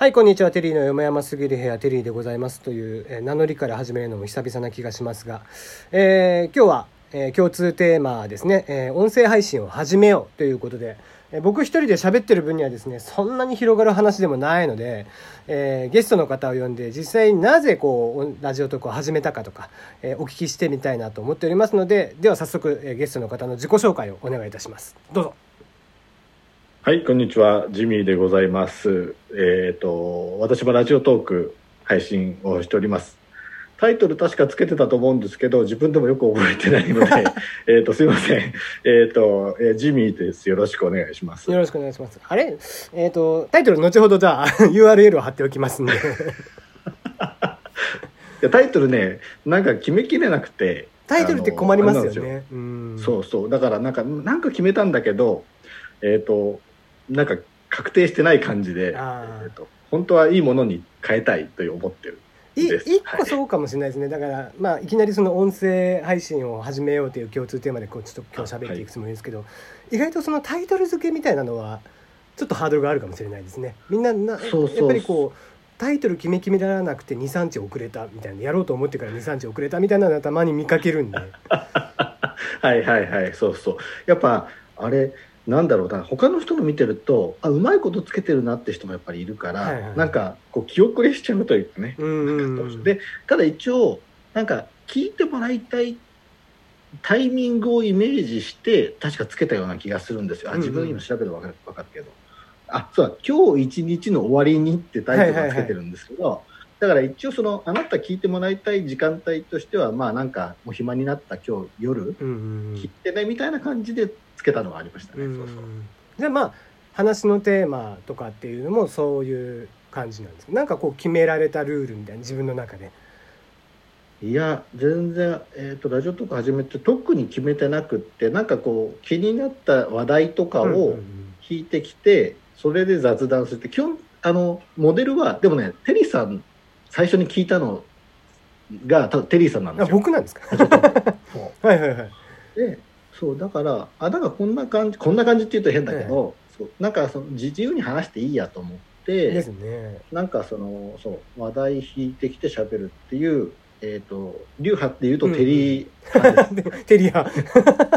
はい、こんにちは。テリーのよもやますぎる部屋、テリーでございますという、名乗りから始めるのも久々な気がしますが、今日は、共通テーマですね、音声配信を始めようということで、僕一人で喋ってる分にはですね、そんなに広がる話でもないので、ゲストの方を呼んで実際になぜこうラジオトークを始めたかとか、お聞きしてみたいなと思っておりますので、では早速、ゲストの方の自己紹介をお願いいたします。どうぞ。はい、こんにちは、ジミーでございます。私はラジオトーク配信をしております。タイトル確かつけてたと思うんですけど、自分でもよく覚えてないのですいません。ジミーです。よろしくお願いします。よろしくお願いします。あれ、タイトル後ほどじゃあURL を貼っておきますんでタイトルね、なんか決めきれなくて、タイトルって困りますよね。そうそう、だからなんか決めたんだけど、なんか確定してない感じで、本当はいいものに変えたいと思ってるんです。一個そうかもしれないですね、はい、だから、まあ、いきなりその音声配信を始めようという共通テーマでこうちょっと今日喋っていくつもりですけど、はい、意外とそのタイトル付けみたいなのはちょっとハードルがあるかもしれないですね。みんなやっぱりこうタイトル決められなくて 2,3 日遅れたみたいな、やろうと思ってから 2,3 日遅れたみたいなのはたまに見かけるんではいはいはい、そうそう、やっぱあれなんだろうな、他の人の見てると、あ、うまいことつけてるなって人もやっぱりいるから、はいはいはい、なんかこう気遅れしちゃうというかね、でただ一応なんか聞いてもらいたいタイミングをイメージして確かつけたような気がするんですよ。あ、自分今調べると分かるけど、あ、そうだ、今日一日の終わりにってタイトルがつけてるんですけど、はいはいはい、だから一応そのあなた聞いてもらいたい時間帯としては、まあなんかもう暇になった今日夜、聞いてねみたいな感じでつけたのはありましたね。そうそう。じゃあまあ話のテーマとかっていうのもそういう感じなんですか。なんかこう決められたルールみたいな自分の中で。いや全然、ラジオとか始めて特に決めてなくって、なんかこう気になった話題とかを聞いてきて、それで雑談するって基本モデルはでもね、テリーさん最初に聞いたのがテリーさんなんですよ。僕なんですかはいはいはい。で、そうだからなんかこんな感じって言うと変だけど、そうなんかその自由に話していいやと思ってですね。なんかそのそう話題引いてきて喋るっていう流派っていうとテリー派です、テリー派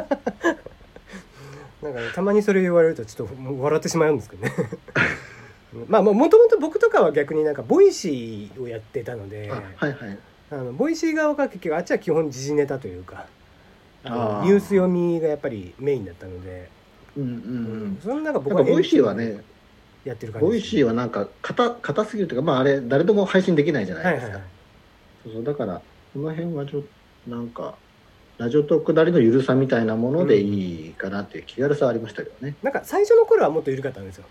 なんか、ね、たまにそれ言われるとちょっと笑ってしまうんですけどねまあもともと僕とかは逆になんかボイシーをやってたので、はいはい、ボイシー側が結局あっちは基本時事ネタというかニュース読みがやっぱりメインだったので、その中僕はボイシーはねやってる感じ、ね、ボイシーはなんか硬すぎるというか、まああれ誰でも配信できないじゃないですか、はいはいはい、そうだからこの辺はちょっとなんかラジオトークなりの緩さみたいなものでいいかなっていう気軽さはありましたけどね、なんか最初の頃はもっと緩かったんですよ。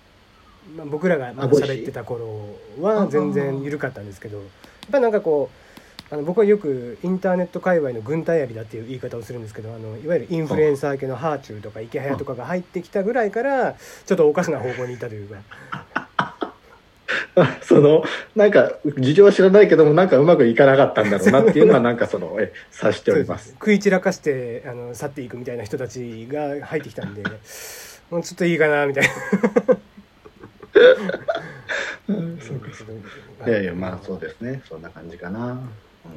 まあ、僕らがまだ喋ってた頃は全然緩かったんですけど、やっぱりなんかこう僕はよくインターネット界隈の軍隊槍だっていう言い方をするんですけど、いわゆるインフルエンサー系のハーチューとかイケハヤとかが入ってきたぐらいからちょっとおかしな方向にいたというかそのなんか事情は知らないけどもなんかうまくいかなかったんだろうなっていうのはなんかその察しております。食い散らかして去っていくみたいな人たちが入ってきたんでもうちょっといいかなみたいなそうかそう。いやいや、まあそうですね。そんな感じかな。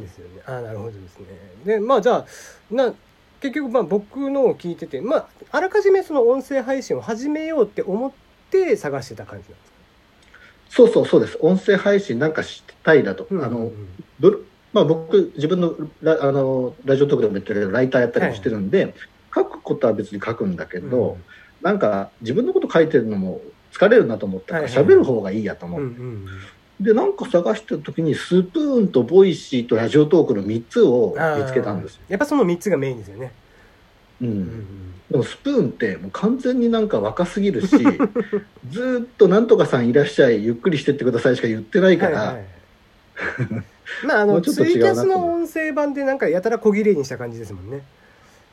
ですよね。あ、なるほどですね。で、まあじゃあ結局まあ僕のを聞いてて、まああらかじめその音声配信を始めようって思って探してた感じなんですか。そうそうそうです。音声配信なんかしたいだと、まあ僕自分のラジオトークでも言ってるけどライターやったりもしてるんで、はい、書くことは別に書くんだけど、なんか自分のこと書いてるのも疲れるなと思ったから喋る方がいいやと思って、でなんか探してる時にスプーンとボイシーとラジオトークの3つを見つけたんですよ。やっぱその3つがメインですよね。でもスプーンってもう完全になんか若すぎるしずっとなんとかさんいらっしゃいゆっくりしてってくださいしか言ってないから、まあツイキャスの音声版でなんかやたら小切れにした感じですもんね。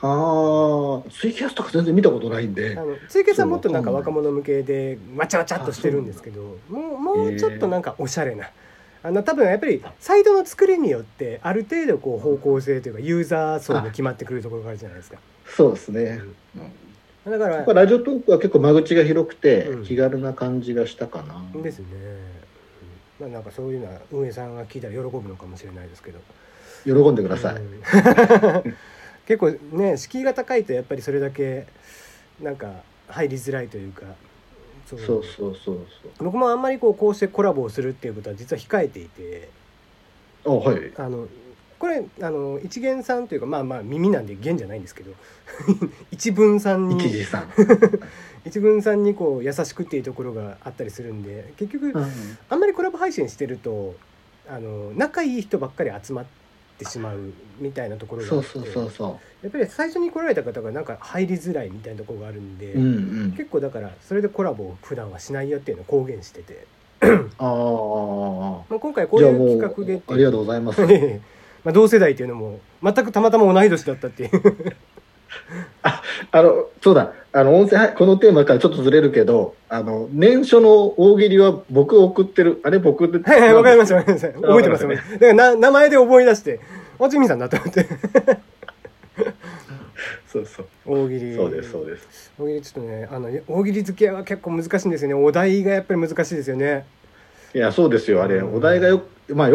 ツイキャスとか全然見たことないんで、ツイキャスはもっとなんか若者向けでわちゃわちゃっとしてるんですけど、もうちょっとなんかおしゃれな、多分やっぱりサイトの作りによってある程度こう方向性というかユーザー層も決まってくるところがあるじゃないですか。そうですね、だからラジオトークは結構間口が広くて気軽な感じがしたかな、ですね。まあ、なんかそういうのは運営さんが聞いたら喜ぶのかもしれないですけど、喜んでください、うん、結構ね敷居が高いとやっぱりそれだけなんか入りづらいというか、そう僕もあんまりこうしてコラボをするっていうことは実は控えていて、あ、はい、これ一元さんというか、まあまあ耳なんで元じゃないんですけど一文さんに一文さんにこう優しくっていうところがあったりするんで、結局、うん、あんまりコラボ配信してると仲いい人ばっかり集まってしまうみたいなところがあって、やっぱり最初に来られた方がなんか入りづらいみたいなところがあるんで、うんうん、結構だからそれでコラボを普段はしないよっていうのを公言しててまあ今回こういう企画でってありがとうございますまあ同世代というのも全くたまたま同い年だったっていうそうだ、音声このテーマからちょっとずれるけど、年初の大喜利は僕送ってる、あれ僕で、はいはい、わかりましたわかりました、覚えてますね。だから名前で思い出しておちみさんだと思ってそう大喜利、そうです大喜利、ちょっとね大喜利付き合いは結構難しいんですよね。お題がやっぱり難しいですよね。いやそうですよ、あれ、うん、お題が良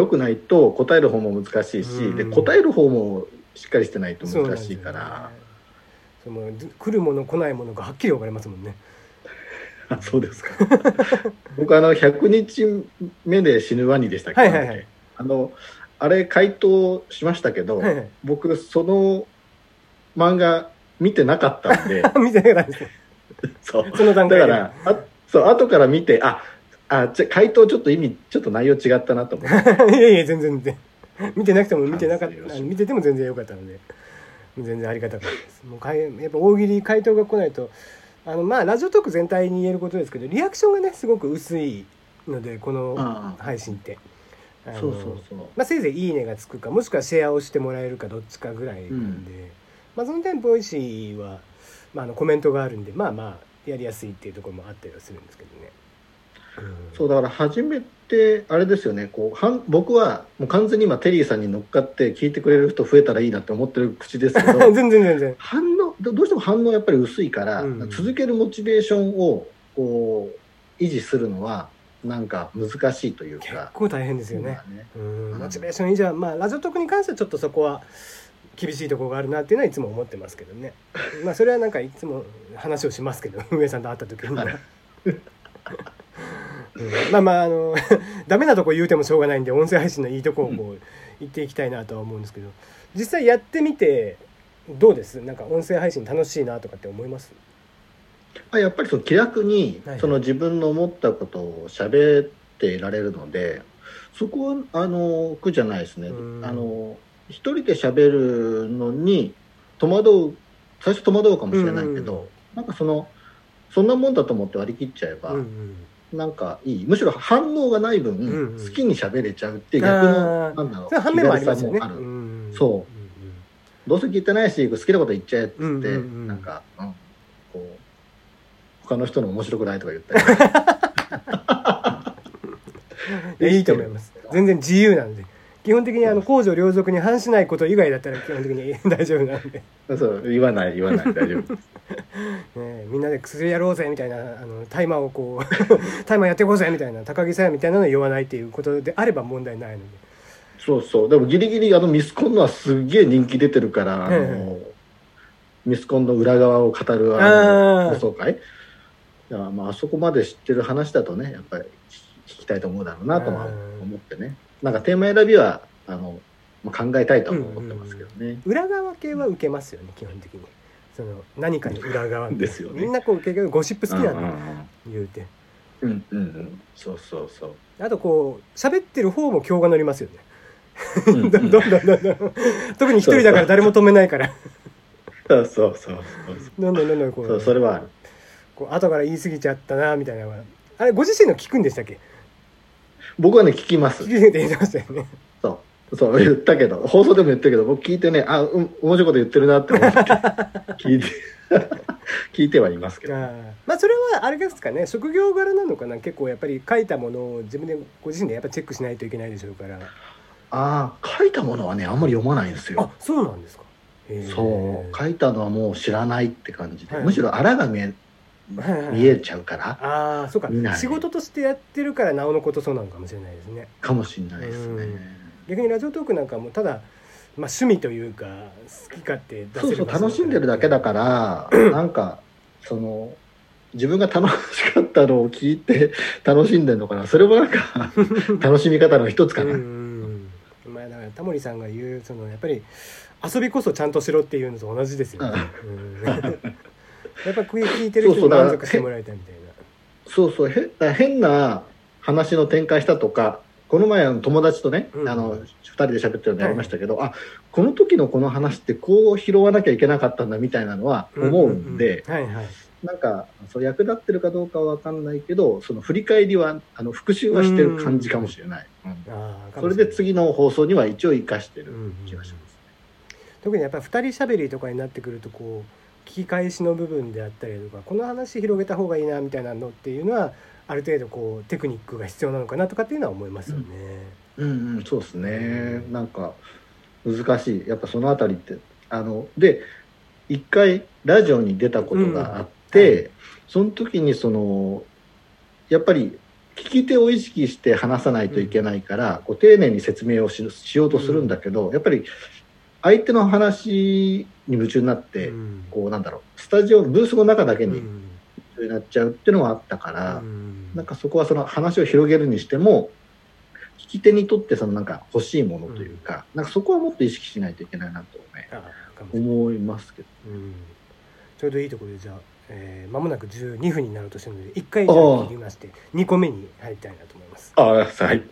くないと答える方も難しいし、うん、で答える方もしっかりしてないと難しいから、その来るもの来ないものがはっきり分かりますもんね。あ、そうですか僕100日目で死ぬワニでしたっけ、はいはいはい、あれ回答しましたけど、はいはい、僕その漫画見てなかったんで見てなかったんですそうその段階でだから後から見て回答ちょっと内容違ったなと思っていやいや全然見てなくても見てても全然良かったので全然ありがたかったです。もうやっぱ大喜利回答が来ないとまあラジオトーク全体に言えることですけど、リアクションがねすごく薄いのでこの配信ってそう、まあ、せいぜいいいねがつくかもしくはシェアをしてもらえるかどっちかぐらいなんで、うんまあ、その点ボイシーは、まあ、コメントがあるんでまあやりやすいっていうところもあったりはするんですけどね。そうだから初めてあれですよね、僕はもう完全に今テリーさんに乗っかって聞いてくれる人増えたらいいなって思ってる口ですけど全然どうしても反応やっぱり薄いから、うん、続けるモチベーションをこう維持するのはなんか難しいというか結構大変ですよね、うん、モチベーション以上は、まあ、ラジオトークに関してはちょっとそこは厳しいところがあるなっていうのはいつも思ってますけどねまあそれはなんかいつも話をしますけど上さんと会った時にはうん、まあダメなとこ言うてもしょうがないんで音声配信のいいとこをこう言っていきたいなとは思うんですけど、実際やってみてどうです？なんか音声配信楽しいなとかって思います？やっぱりその気楽にその自分の思ったことを喋っていられるので、そこは苦じゃないですね。一人で喋るのに最初戸惑うかもしれないけど、うんうん、なんかそんなもんだと思って割り切っちゃえば、うんうんなんかいい、むしろ反応がない分、うんうん、好きに喋れちゃうって逆のなんだろう、反面もありますよね。そう、うんうん、どうせ聞いてないし好きなこと言っちゃえっつって、うんうんうん、なんか、うん、こう他の人の面白くないとか言ったりいいと思います。全然自由なんで基本的に公序良俗に反しないこと以外だったら基本的に大丈夫なんでそう言わない大丈夫ですね、みんなで薬やろうぜみたいな大麻をこう大麻やっていこうぜみたいな高木さやみたいなの言わないっていうことであれば問題ないので。そうでもギリギリミスコンのはすげえ人気出てるから、ミスコンの裏側を語る放送会、まあ、あそこまで知ってる話だとねやっぱり聞きたいと思うだろうなと思ってね、なんかテーマ選びは考えたいと思ってますけどね、うんうん、裏側系は受けますよね基本的に。何かの裏側ですよね。みんな結局ゴシップ好きだな言うて、うんうんうん、そうあと喋ってる方も興が乗りますよねどんどん特に一人だから誰も止めないからそうどんどんそれは後から言い過ぎちゃったなみたいな。あれご自身の聞くんでしたっけ？僕はね聞きます。聞いて言ってましたよね。そう言ったけど放送でも言ったけど僕聞いてね面白いこと言ってるなって思って聞いてはいますけど、まあそれはあれですかね、職業柄なのかな。結構やっぱり書いたものをご自身でやっぱチェックしないといけないでしょうから。書いたものはねあんまり読まないんですよ。そうなんですか。そう書いたのはもう知らないって感じで、はい、むしろあらが見え見えちゃうから、ああ、そうか。仕事としてやってるからなおのことそうなのかもしれないですね。かもしれないですね。逆にラジオトークなんかもただ、まあ、趣味というか好き勝手出せる、そうそう楽しんでるだけだからなんかその自分が楽しかったのを聞いて楽しんでるのかな、それもなんか楽しみ方の一つかな。まあだからタモリさんが言うそのやっぱり遊びこそちゃんとしろっていうのと同じですよね。やっぱ聞いてる人に満足してもらいたいみたいな。そうそう、変な話の展開したとか、この前友達とね、2人で喋ってるのやりましたけど、はい、あ、この時のこの話ってこう拾わなきゃいけなかったんだみたいなのは思うんで、なんかそう役立ってるかどうかは分かんないけど、その振り返りは復習はしてる感じかもしれない、それで次の放送には一応生かしてる気がします、ね。特にやっぱり2人喋りとかになってくるとこう聞き返しの部分であったりとか、この話広げた方がいいなみたいなのっていうのはある程度こうテクニックが必要なのかなとかっていうのは思いますよね。そうですね、なんか難しい、やっぱそのあたりってで一回ラジオに出たことがあって、その時にそのやっぱり聞き手を意識して話さないといけないから、こう丁寧に説明をしようとするんだけど、やっぱり相手の話に夢中になって、こうなんだろう、スタジオブースの中だけに、になっちゃうっていうのはあったから、なんかそこはその話を広げるにしても聞き手にとってそのなんか欲しいものというか、なんかそこはもっと意識しないといけないなと、ね、思いますけど、ちょうどいいところでじゃあ、間もなく12分になるとしてるので1回切りまして2個目に入りたいなと思います。あ、はい。